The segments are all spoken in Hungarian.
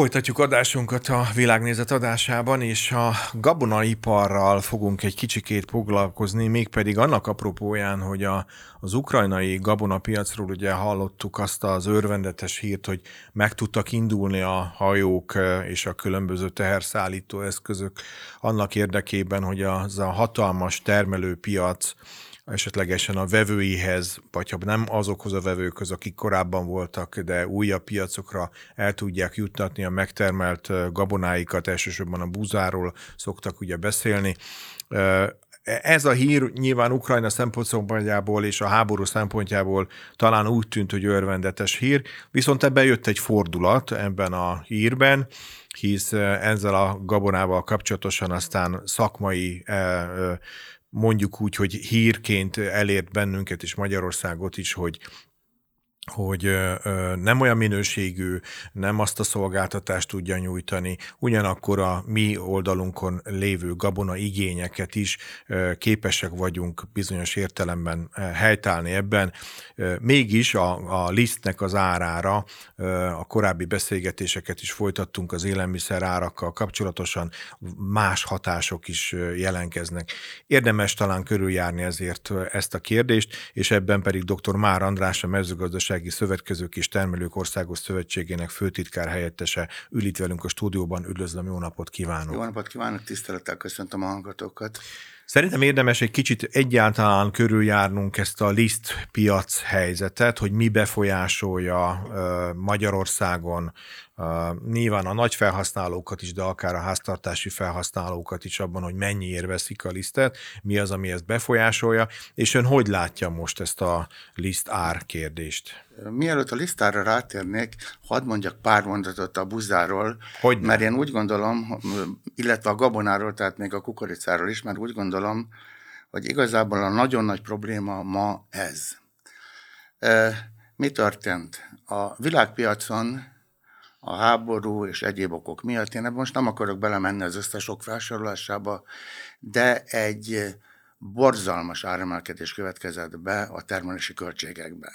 Folytatjuk adásunkat a Világnézet adásában, és a gabonaiparral fogunk egy kicsikét foglalkozni, mégpedig annak apropóján, hogy az ukrajnai gabonapiacról ugye hallottuk azt az örvendetes hírt, hogy meg tudtak indulni a hajók és a különböző teherszállító eszközök annak érdekében, hogy az a hatalmas termelőpiac esetlegesen a vevőihez, vagy ha nem azokhoz a vevőkhöz, akik korábban voltak, de újabb piacokra el tudják juttatni a megtermelt gabonáikat, elsősorban a búzáról szoktak ugye beszélni. Ez a hír nyilván Ukrajna szempontjából és a háború szempontjából talán úgy tűnt, hogy örvendetes hír, viszont ebben jött egy fordulat ebben a hírben, hisz ezzel a gabonával kapcsolatosan aztán szakmai mondjuk úgy, hogy hírként elért bennünket és Magyarországot is, hogy nem olyan minőségű, nem azt a szolgáltatást tudja nyújtani, ugyanakkor a mi oldalunkon lévő gabona igényeket is képesek vagyunk bizonyos értelemben helytállni ebben. Mégis a lisztnek az árára, a korábbi beszélgetéseket is folytattunk az élelmiszer árakkal kapcsolatosan, más hatások is jelentkeznek. Érdemes talán körüljárni ezért ezt a kérdést, és ebben pedig dr. Máhr András, a Mezőgazdasági Szövetkezők és Termelők Országos Szövetségének főtitkár helyettese ül itt velünk a stúdióban. Üdvözlöm, jó napot kívánok! Jó napot kívánok, tisztelettel köszöntöm a hallgatókat! Szerintem érdemes egy kicsit egyáltalán körüljárnunk ezt a liszt piac helyzetet, hogy mi befolyásolja Magyarországon nyilván a nagy felhasználókat is, de akár a háztartási felhasználókat is abban, hogy mennyiért veszik a lisztet, mi az, ami ezt befolyásolja, és ön hogy látja most ezt a liszt ár kérdést? Mielőtt a lisztárra rátérnék, hadd mondjak pár mondatot a buzáról, mert én úgy gondolom, illetve a gabonáról, tehát még a kukoricáról is, mert úgy gondolom, hogy igazából a nagyon nagy probléma ma ez. Mi történt? A világpiacon a háború és egyéb okok miatt, én most nem akarok belemenni az összes ok felsorolásába, de egy borzalmas áremelkedés következett be a termelési költségekbe.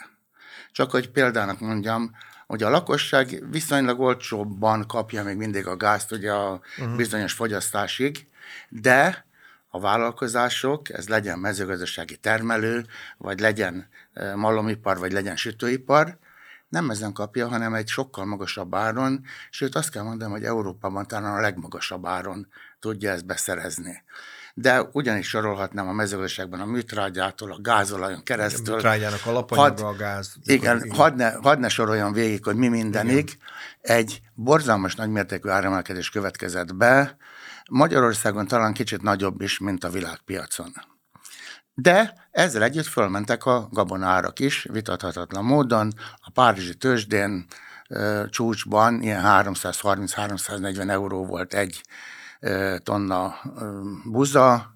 Csak hogy példának mondjam, hogy a lakosság viszonylag olcsóbban kapja még mindig a gázt ugye a bizonyos fogyasztásig, de a vállalkozások, ez legyen mezőgazdasági termelő, vagy legyen malomipar, vagy legyen sütőipar, nem ezen kapja, hanem egy sokkal magasabb áron, sőt azt kell mondanom, hogy Európában talán a legmagasabb áron tudja ezt beszerezni. De ugyanis sorolhatnám a mezőgazdaságban a műtrágyától, a gázolajon keresztül. A műtrágyának alapanyaga a gáz. Igen, hadd ne soroljon végig, hogy mi mindenig. Egy borzalmas nagymértékű áremelkedés következett be, Magyarországon talán kicsit nagyobb is, mint a világpiacon. De ezzel együtt fölmentek a gabonárak is, vitathatatlan módon. A párizsi tőzsdén csúcsban ilyen 330-340 euró volt egy tonna buza,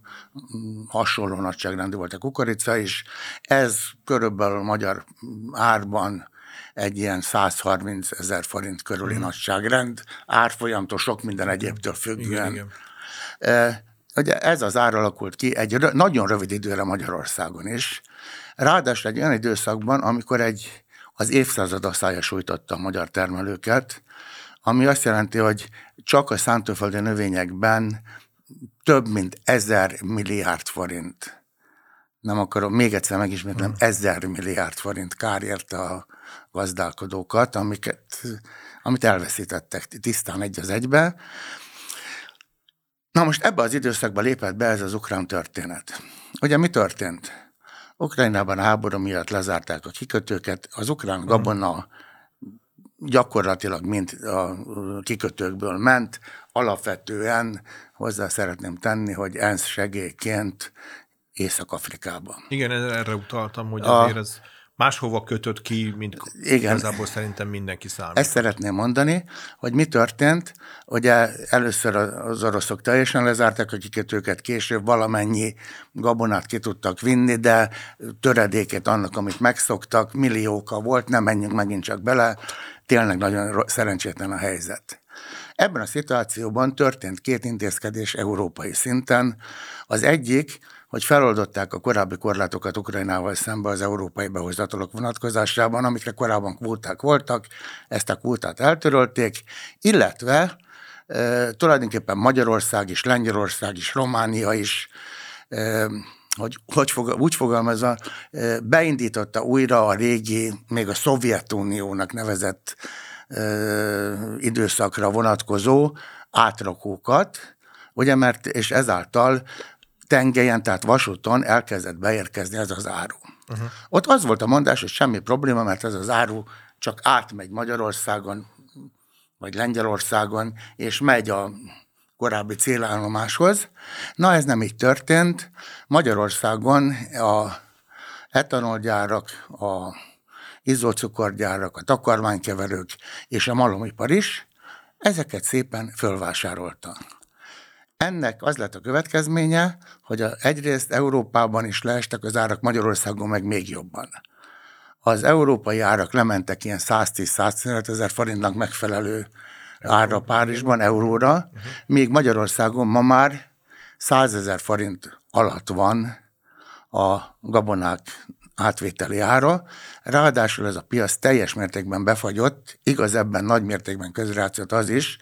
hasonló nagyságrendű volt a kukorica is. Ez körülbelül magyar árban egy ilyen 130 000 forint körüli nagyságrend, árfolyamtól sok minden egyébtől függően. Igen. Ugye ez az ár alakult ki egy nagyon rövid időre Magyarországon is. Ráadásul egy olyan időszakban, amikor az évszázad asszája sújtotta a magyar termelőket, ami azt jelenti, hogy csak a szántóföldi növényekben több mint 1000 milliárd forint. Nem akarom, még egyszer megismétlem, 1000 milliárd forint kár érte a gazdálkodókat, amit elveszítettek tisztán egy az egybe. Na most ebbe az időszakban lépett be ez az ukrán történet. Ugye mi történt? Ukrajnában a háború miatt lezárták a kikötőket, az ukrán gabona gyakorlatilag mind a kikötőkből ment, alapvetően hozzá szeretném tenni, hogy ENSZ segélyként Észak-Afrikába. Igen, erre utaltam, hogy azért ez máshova kötött ki, mint igen, igazából szerintem mindenki számít. Ezt szeretném mondani, hogy mi történt, hogy először az oroszok teljesen lezárták a kikötőket, később valamennyi gabonát ki tudtak vinni, de töredékét annak, amit megszoktak, millióka volt, nem menjünk megint csak bele, tényleg nagyon szerencsétlen a helyzet. Ebben a szituációban történt két intézkedés európai szinten. Az egyik, hogy feloldották a korábbi korlátokat Ukrajnával szemben az európai behozatalok vonatkozásában, amikre korábban kvóták voltak, ezt a kvótát eltörölték, illetve tulajdonképpen Magyarország is, Lengyelország is, Románia is, úgy fogalmazva, beindította újra a régi, még a Szovjetuniónak nevezett időszakra vonatkozó átrakókat, ugye, mert, és ezáltal tengelyen, tehát vasúton elkezdett beérkezni ez az áru. Uh-huh. Ott az volt a mondás, hogy semmi probléma, mert ez az áru csak átmegy Magyarországon, vagy Lengyelországon, és megy a korábbi célállomáshoz. Na, ez nem így történt. Magyarországon a etanolgyárak, a izzócukorgyárak, a takarmánykeverők és a malomipar is ezeket szépen fölvásárolta. Ennek az lett a következménye, hogy egyrészt Európában is leestek az árak, Magyarországon meg még jobban. Az európai árak lementek ilyen 110-115 ezer forintnak megfelelő árra Párizsban, euróra, míg Magyarországon ma már 100 ezer forint alatt van a gabonák átvételi ára. Ráadásul ez a piac teljes mértékben befagyott, igaz ebben nagy mértékben közrejátszott az is,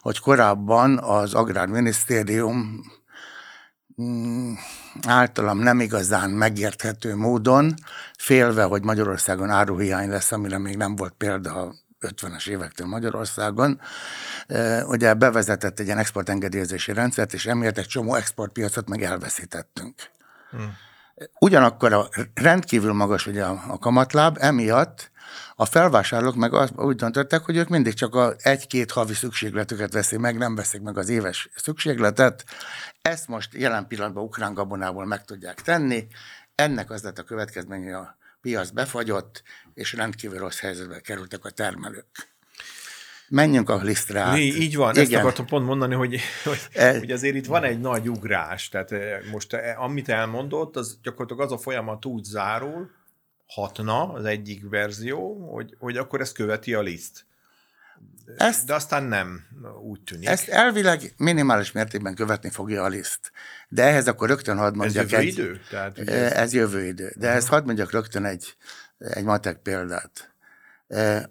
hogy korábban az Agrárminisztérium általam nem igazán megérthető módon, félve, hogy Magyarországon áruhiány lesz, amire még nem volt példa 50-es évektől Magyarországon, ugye bevezetett egy ilyen exportengedélyezési rendszert, és emiatt egy csomó exportpiacot meg elveszítettünk. Ugyanakkor a rendkívül magas ugye a kamatláb, emiatt a felvásárlók meg úgy döntöttek, hogy ők mindig csak a 1-2 havi szükségletüket veszik meg, nem veszik meg az éves szükségletet. Ezt most jelen pillanatban ukrán gabonából meg tudják tenni. Ennek az lett a következménye, a piac befagyott, és rendkívül rossz helyzetbe kerültek a termelők. Menjünk a Lisztre át. Így van, igen. Ezt akartam pont mondani, hogy azért itt van egy nagy ugrás. Tehát most amit elmondott, az gyakorlatilag az a folyamat úgy zárul, hatna az egyik verzió, hogy akkor ezt követi a Liszt. De aztán nem úgy tűnik. Ezt elvileg minimális mértékben követni fogja a Liszt. De ehhez akkor rögtön hadd mondjak ez jövő idő. De ehhez hadd mondjak rögtön egy matek példát.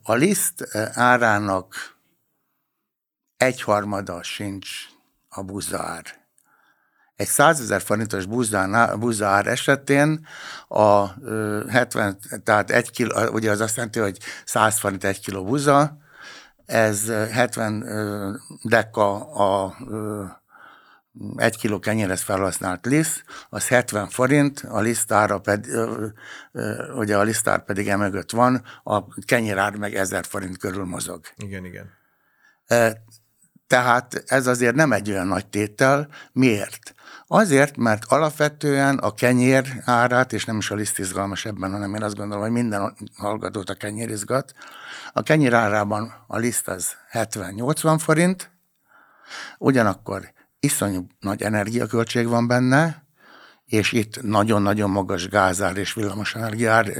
A Liszt árának 1/3 sincs a búzaár. Egy 100 ezer forintos búzaár esetén a 70, tehát egy kiló, ugye az azt jelenti, hogy 100 forint egy kiló búza, ez 70 deka a 1 kiló kenyérhez felhasznált liszt, az 70 forint, a lisztára ugye a lisztár pedig emögött van, a kenyérár meg 1000 forint körül mozog. Igen, igen. Tehát ez azért nem egy olyan nagy tétel. Miért? Azért, mert alapvetően a kenyér árát, és nem is a liszt izgalmas ebben, hanem én azt gondolom, hogy minden hallgatót a kenyér izgat. A kenyér árában a liszt az 70-80 forint, ugyanakkor iszonyú nagy energiaköltség van benne, és itt nagyon-nagyon magas gázár és villamos energiár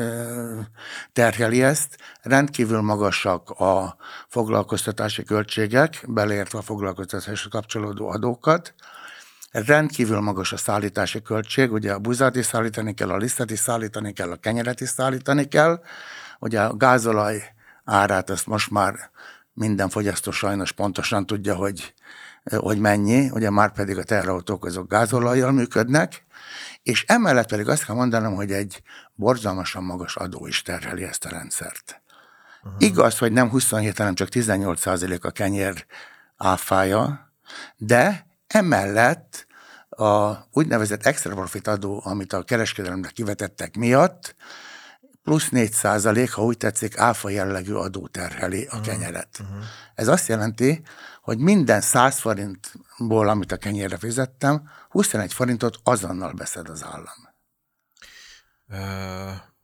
terheli ezt. Rendkívül magasak a foglalkoztatási költségek, beleértve a foglalkoztatáshoz kapcsolódó adókat. Rendkívül magas a szállítási költség, ugye a búzát is szállítani kell, a lisztet is szállítani kell, a kenyeret is szállítani kell. Ugye a gázolaj árát ezt most már minden fogyasztó sajnos pontosan tudja, hogy mennyi, ugye már pedig a teherautók azok gázolajjal működnek, és emellett pedig azt kell mondanom, hogy egy borzalmasan magas adó is terheli ezt a rendszert. Aha. Igaz, hogy nem 27, hanem csak 18% a kenyér áfája, de emellett a úgynevezett extra profit adó, amit a kereskedelemre kivetettek miatt, plusz 4%, ha úgy tetszik, áfa jellegű adó terheli a kenyeret. Uh-huh. Ez azt jelenti, hogy minden 100 forintból, amit a kenyérre fizettem, 21 forintot azonnal beszed az állam.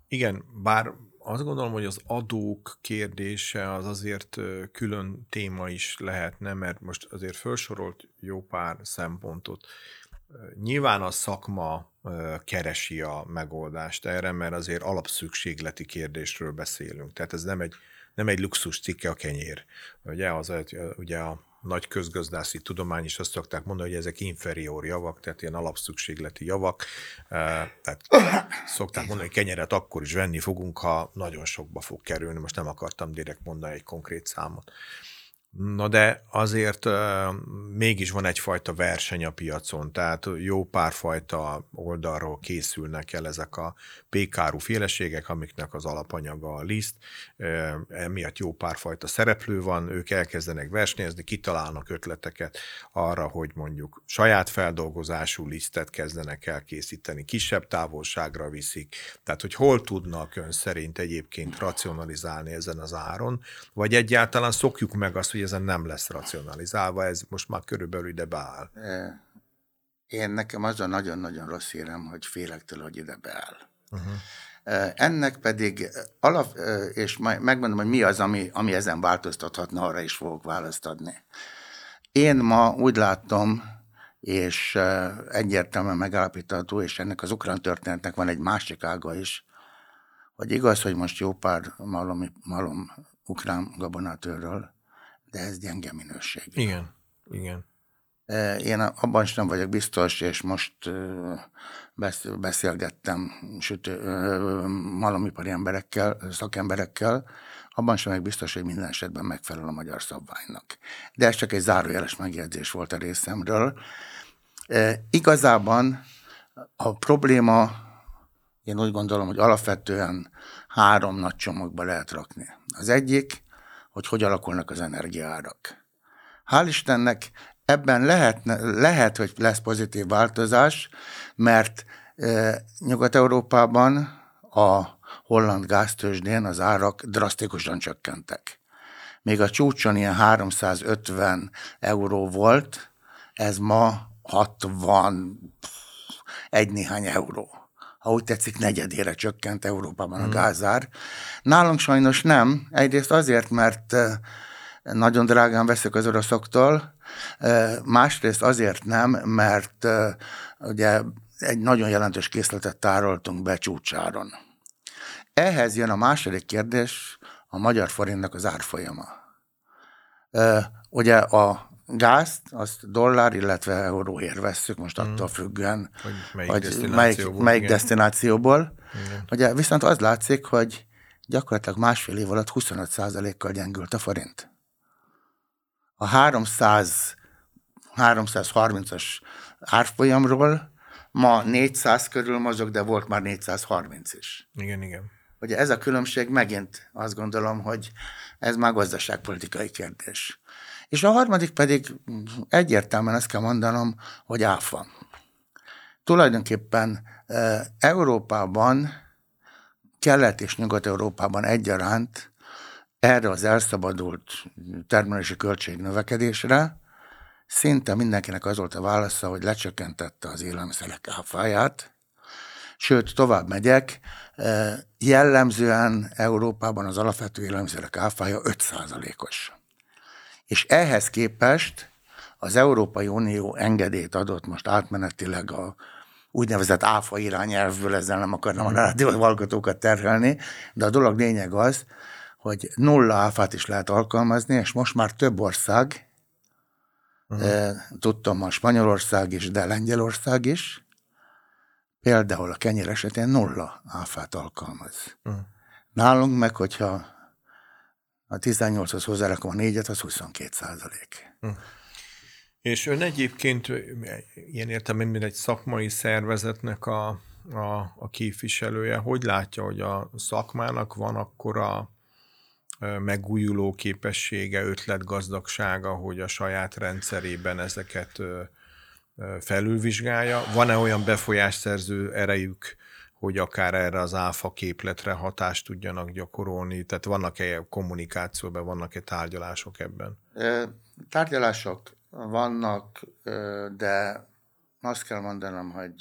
Igen, bár azt gondolom, hogy az adók kérdése az azért külön téma is lehetne, mert most azért felsorolt jó pár szempontot. Nyilván a szakma keresi a megoldást erre, mert azért alapszükségleti kérdésről beszélünk. Tehát ez nem egy luxus cikke a kenyér. Ugye, ugye a nagy közgazdászi tudomány is azt szokták mondani, hogy ezek inferior javak, tehát ilyen alapszükségleti javak. Tehát szokták mondani, hogy kenyeret akkor is venni fogunk, ha nagyon sokba fog kerülni. Most nem akartam direkt mondani egy konkrét számot. Na de azért mégis van egyfajta verseny a piacon, tehát jó párfajta oldalról készülnek el ezek a pékáru féleségek, amiknek az alapanyaga a liszt, emiatt jó párfajta szereplő van, ők elkezdenek versenyezni, kitalálnak ötleteket arra, hogy mondjuk saját feldolgozású lisztet kezdenek el készíteni, kisebb távolságra viszik, tehát hogy hol tudnak ön szerint egyébként racionalizálni ezen az áron, vagy egyáltalán szokjuk meg azt, hogy ezen nem lesz racionalizálva, ez most már körülbelül ide beáll. Nekem az a nagyon-nagyon rossz hírem, hogy félek tőle, hogy ide beáll. Ennek pedig és majd megmondom, hogy mi az, ami ezen változtathatna, arra is fogok választ adni. Én ma úgy látom, és egyértelműen megállapítható, és ennek az ukrán történetnek van egy másik ága is, hogy igaz, hogy most jó pár malom ukrán gabonatőrről, de ez gyenge minőség. Igen. Én abban sem vagyok biztos, és most beszélgettem malomipari emberekkel, szakemberekkel, abban sem vagyok biztos, hogy minden esetben megfelel a magyar szabványnak. De ez csak egy zárójeles megjegyzés volt a részemről. Igazában a probléma, én úgy gondolom, hogy alapvetően három nagy csomagba lehet rakni. Az egyik, hogy alakulnak az energiaárak. Hál' Istennek ebben lehet, hogy lesz pozitív változás, mert Nyugat-Európában a holland gáztőzsdén az árak drasztikusan csökkentek. Még a csúcson ilyen 350 euró volt, ez ma 61 néhány euró. Ha úgy tetszik, negyedére csökkent Európában a gázár. Nálunk sajnos nem. Egyrészt azért, mert nagyon drágán veszük az oroszoktól, másrészt azért nem, mert ugye egy nagyon jelentős készletet tároltunk be csúcsáron. Ehhez jön a második kérdés, a magyar forintnak az árfolyama. Ugye a gázt, azt dollár, illetve euróért vesszük, most attól függően, hogy melyik desztinációból. Ugye, viszont az látszik, hogy gyakorlatilag másfél év alatt 25%-kal gyengült a forint. A 330-as árfolyamról ma 400 körül mozog, de volt már 430 is. Igen. Ugye ez a különbség megint azt gondolom, hogy ez már gazdaságpolitikai kérdés. És a harmadik pedig egyértelműen azt kell mondanom, hogy áfa. Tulajdonképpen Európában, Kelet és Nyugat-Európában egyaránt erre az elszabadult termelési költségnövekedésre szinte mindenkinek az volt a válasza, hogy lecsökkentette az élelmiszerek áfáját, sőt, tovább megyek, jellemzően Európában az alapvető élelmiszerek áfája 5%-os. És ehhez képest az Európai Unió engedélyt adott most átmenetileg a úgynevezett áfa irányelvből, ezzel nem akarnám a rádióhallgatókat terhelni, de a dolog lényeg az, hogy nulla áfát is lehet alkalmazni, és most már több ország, tudtam, a Spanyolország is, de Lengyelország is, például a kenyér esetén nulla áfát alkalmaz. Nálunk meg, hogyha a 18-hoz hozzárakom a 4-et, az 22%. És ön egyébként, ilyen értelemben, mint egy szakmai szervezetnek a képviselője, hogy látja, hogy a szakmának van akkora megújuló képessége, ötletgazdagsága, hogy a saját rendszerében ezeket felülvizsgálja? Van-e olyan befolyásszerző erejük, hogy akár erre az áfa képletre hatást tudjanak gyakorolni? Tehát vannak-e kommunikációban, vannak-e tárgyalások ebben? Tárgyalások vannak, de azt kell mondanom, hogy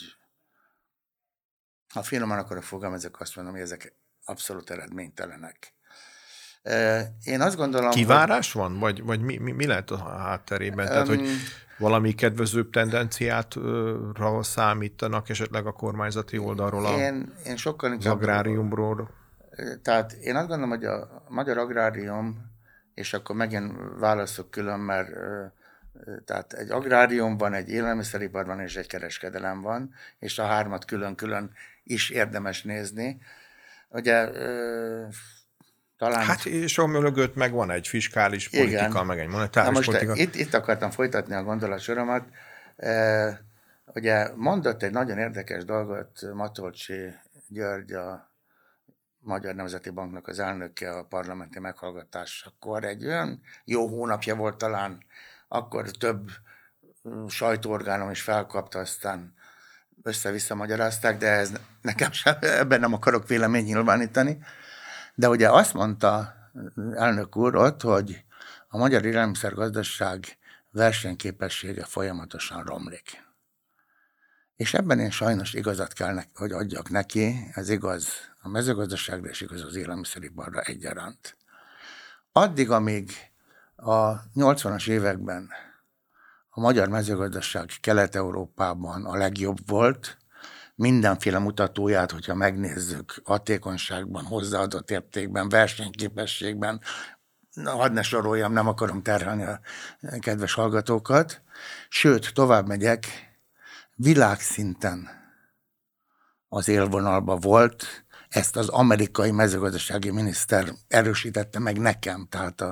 ha finoman akarok fogalmazni, azt mondom, hogy ezek abszolút eredménytelenek. Én azt gondolom, kivárás van? Vagy mi lehet a hátterében? Tehát, hogy valami kedvezőbb tendenciátra számítanak esetleg a kormányzati oldalról, én sokkal az agráriumról? Tehát én azt gondolom, hogy a magyar agrárium és akkor megint válaszok külön, mert tehát egy agrárium van, egy élelmiszeripar van, és egy kereskedelem van, és a hármat külön-külön is érdemes nézni. Ugye talán... Hát és a mögött meg van egy fiskális politika, igen, meg egy monetáris politika. Itt akartam folytatni a gondolatsoromat. Ugye mondott egy nagyon érdekes dolgot Matolcsy György, a Magyar Nemzeti Banknak az elnöke a parlamenti meghallgatásakor. Egy olyan jó hónapja volt talán, akkor több sajtóorgánum is felkapta, aztán össze-vissza magyarázták, de ez nekem sem, ebben nem akarok véleményt nyilvánítani. De ugye azt mondta elnök úr ott, hogy a magyar élelmiszergazdaság versenyképessége folyamatosan romlik. És ebben én sajnos igazat kell, hogy adjak neki, ez igaz a mezőgazdaságra, és igaz az élelmiszeriparra egyaránt. Addig, amíg a 80-as években a magyar mezőgazdaság Kelet-Európában a legjobb volt, mindenféle mutatóját, hogyha megnézzük, hatékonyságban, hozzáadott értékben, versenyképességben, hadd ne soroljam, nem akarom terhelni a kedves hallgatókat, sőt, tovább megyek, világszinten az élvonalba volt, ezt az amerikai mezőgazdasági miniszter erősítette meg nekem, tehát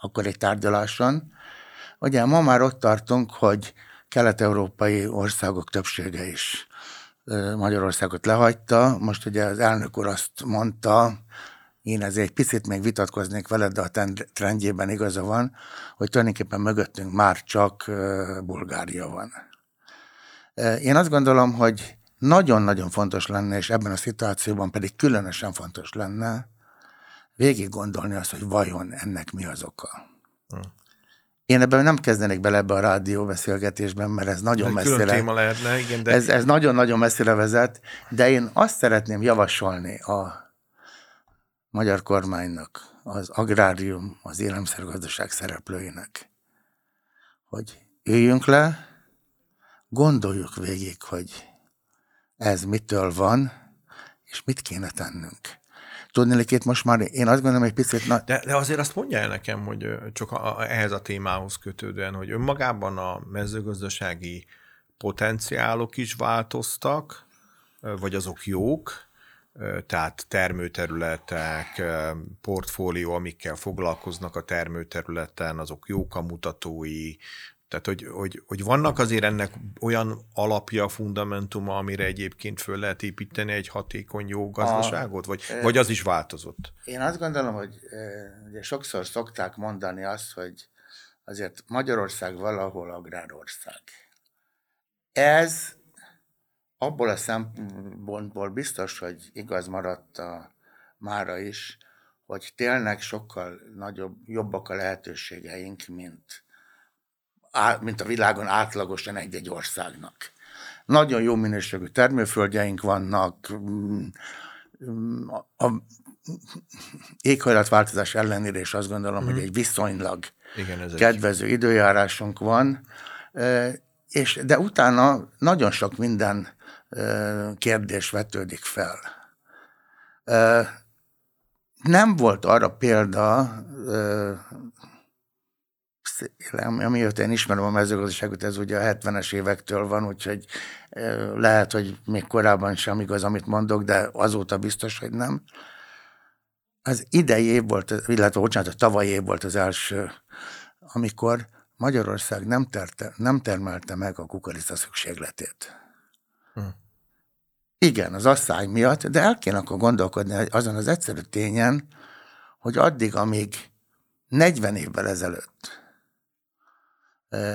akkor egy tárgyaláson. Ugye ma már ott tartunk, hogy kelet-európai országok többsége is Magyarországot lehagyta. Most ugye az elnök úr azt mondta, én ezért egy picit még vitatkoznék veled, de a trendjében igaza van, hogy tulajdonképpen mögöttünk már csak Bulgária van. Én azt gondolom, hogy nagyon-nagyon fontos lenne, és ebben a szituációban pedig különösen fontos lenne végig gondolni azt, hogy vajon ennek mi az oka. Én ebben nem kezdenék bele ebbe a rádióbeszélgetésben, mert ez nagyon messzire lehetne, igen, de... ez nagyon-nagyon messzire vezet, de én azt szeretném javasolni a magyar kormánynak, az agrárium, az élelmiszergazdaság szereplőinek, hogy üljünk le, gondoljuk végig, hogy ez mitől van, és mit kéne tennünk. Tudnélik, itt most már én azt gondolom, hogy picit... De azért azt mondja el nekem, hogy csak ehhez a témához kötődően, hogy önmagában a mezőgazdasági potenciálok is változtak, vagy azok jók, tehát termőterületek, portfólió, amikkel foglalkoznak a termőterületen, azok jók a mutatói. Tehát, hogy vannak azért ennek olyan alapja, fundamentuma, amire egyébként föl lehet építeni egy hatékony jó gazdaságot? Vagy az is változott? Én azt gondolom, hogy ugye sokszor szokták mondani azt, hogy azért Magyarország valahol agrárország. Ez abból a szempontból biztos, hogy igaz maradt mára is, hogy tényleg sokkal jobbak a lehetőségeink, mint a világon átlagosan egy-egy országnak. Nagyon jó minőségű termőföldjeink vannak, a éghajlatváltozás ellenére is azt gondolom, hogy egy viszonylag kedvező időjárásunk van, de utána nagyon sok minden kérdés vetődik fel. Nem volt arra példa, amióta én ismerem a mezőgazdaságot, ez ugye a 70-es évektől van, úgyhogy lehet, hogy még korábban sem igaz, amit mondok, de azóta biztos, hogy nem. Az idei év volt, a tavalyi év volt az első, amikor Magyarország nem termelte meg a kukorica szükségletét. Igen, az asszály miatt, de el kéne akkor gondolkodni azon az egyszerű tényen, hogy addig, amíg 40 évvel ezelőtt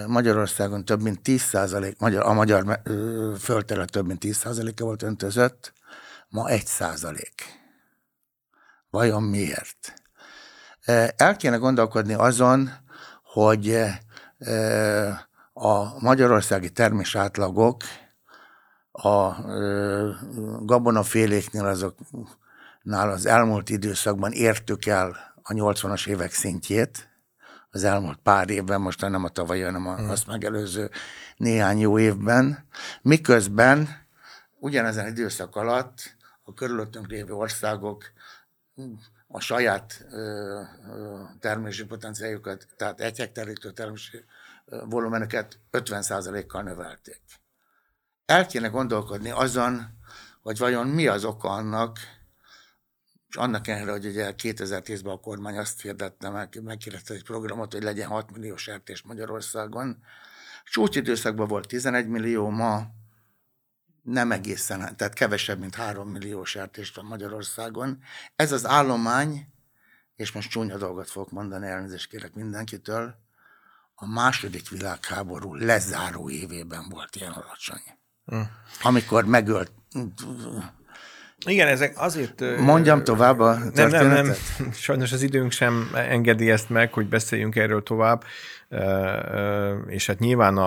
Magyarországon több mint 10%, a magyar földterület több mint 10%-a volt öntözött, ma 1%. Vajon miért? El kéne gondolkodni azon, hogy a magyarországi termésátlagok a gabonaféléknél azoknál az elmúlt időszakban értük el a 80-as évek szintjét, az elmúlt pár évben, most nem a tavalyi, hanem azt megelőző néhány jó évben, miközben ugyanezen időszak alatt a körülöttünk lévő országok a saját termési potenciáljukat, tehát egy hektárítő termési volumeneket 50%-kal növelték. El kéne gondolkodni azon, hogy vajon mi az oka annak, és annak ellenére, hogy ugye 2010-ben a kormány azt hirdette meg, meghirdette egy programot, hogy legyen 6 millió sertés Magyarországon. Csúcsidőszakban volt 11 millió, ma nem egészen, tehát kevesebb, mint 3 millió sertés van Magyarországon. Ez az állomány, és most csúnya dolgot fogok mondani, elnézést kérek mindenkitől, a második világháború lezáró évében volt ilyen alacsony. Amikor megölt... Igen, ezek azért... Mondjam tovább a történetet? Nem. Sajnos az időnk sem engedi ezt meg, hogy beszéljünk erről tovább. És hát nyilván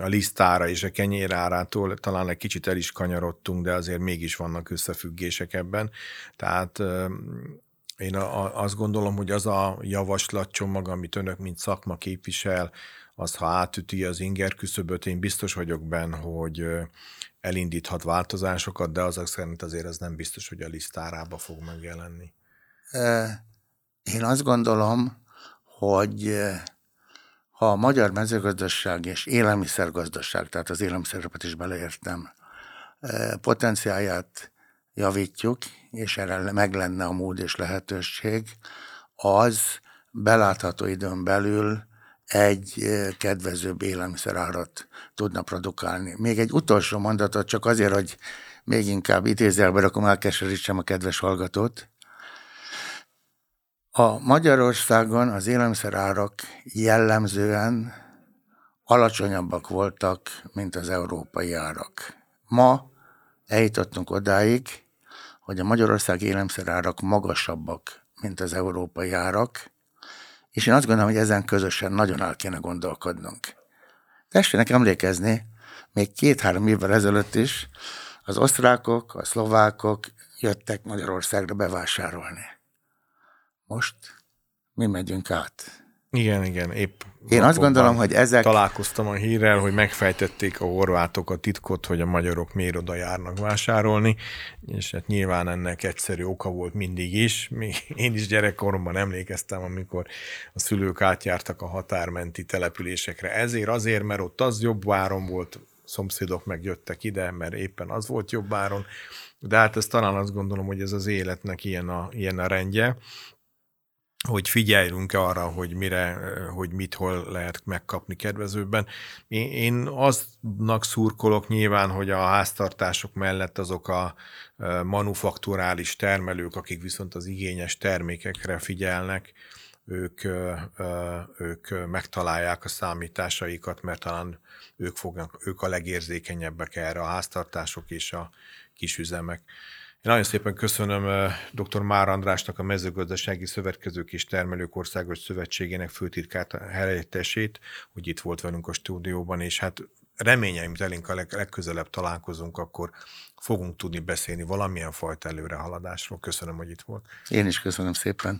a lisztára és a kenyér árától talán egy kicsit el is kanyarodtunk, de azért mégis vannak összefüggések ebben. Tehát... Én azt gondolom, hogy az a javaslatcsomag, amit önök, mint szakma képvisel, az, ha átüti az inger küszöböt, én biztos vagyok benne, hogy elindíthat változásokat, de azok szerint azért az nem biztos, hogy a lisztárába fog megjelenni. Én azt gondolom, hogy ha a magyar mezőgazdaság és élelmiszergazdaság, tehát az élelmiszereket is beleértem, potenciáját javítjuk, és erre meg lenne a mód és lehetőség, az belátható időn belül egy kedvezőbb élelmiszerárat tudna produkálni. Még egy utolsó mondatot, csak azért, hogy még inkább idézelbe rakom, elkeserítsem a kedves hallgatót. A Magyarországon az élelmiszerárak jellemzően alacsonyabbak voltak, mint az európai árak. Ma eljutottunk odáig, hogy a magyarországi élelmiszerárak magasabbak, mint az európai árak, és én azt gondolom, hogy ezen közösen nagyon el kéne gondolkodnunk. Tessének emlékezni, még 2-3 évvel ezelőtt is az osztrákok, a szlovákok jöttek Magyarországra bevásárolni. Most mi megyünk át. Igen, épp. Én azt gondolom, hogy ezek... Találkoztam a hírrel, hogy megfejtették a horvátok a titkot, hogy a magyarok miért oda járnak vásárolni, és hát nyilván ennek egyszerű oka volt mindig is. Én is gyerekkoromban emlékeztem, amikor a szülők átjártak a határmenti településekre. Azért, mert ott az jobb áron volt, szomszédok megjöttek ide, mert éppen az volt jobb áron. De hát ez talán azt gondolom, hogy ez az életnek ilyen a rendje, hogy figyeljünk arra, hogy mit hol lehet megkapni kedvezőbben. Én aznak szurkolok nyilván, hogy a háztartások mellett azok a manufakturális termelők, akik viszont az igényes termékekre figyelnek, ők megtalálják a számításaikat, mert talán ők a legérzékenyebbek erre, a háztartások és a kisüzemek. Én nagyon szépen köszönöm dr. Máhr Andrásnak, a Mezőgazdasági Szövetkezők és Termelők Országos Szövetségének főtitkár helyettesét, hogy itt volt velünk a stúdióban, és hát reményeim telünk, a legközelebb találkozunk, akkor fogunk tudni beszélni valamilyen fajta előrehaladásról. Köszönöm, hogy itt volt. Én is köszönöm szépen.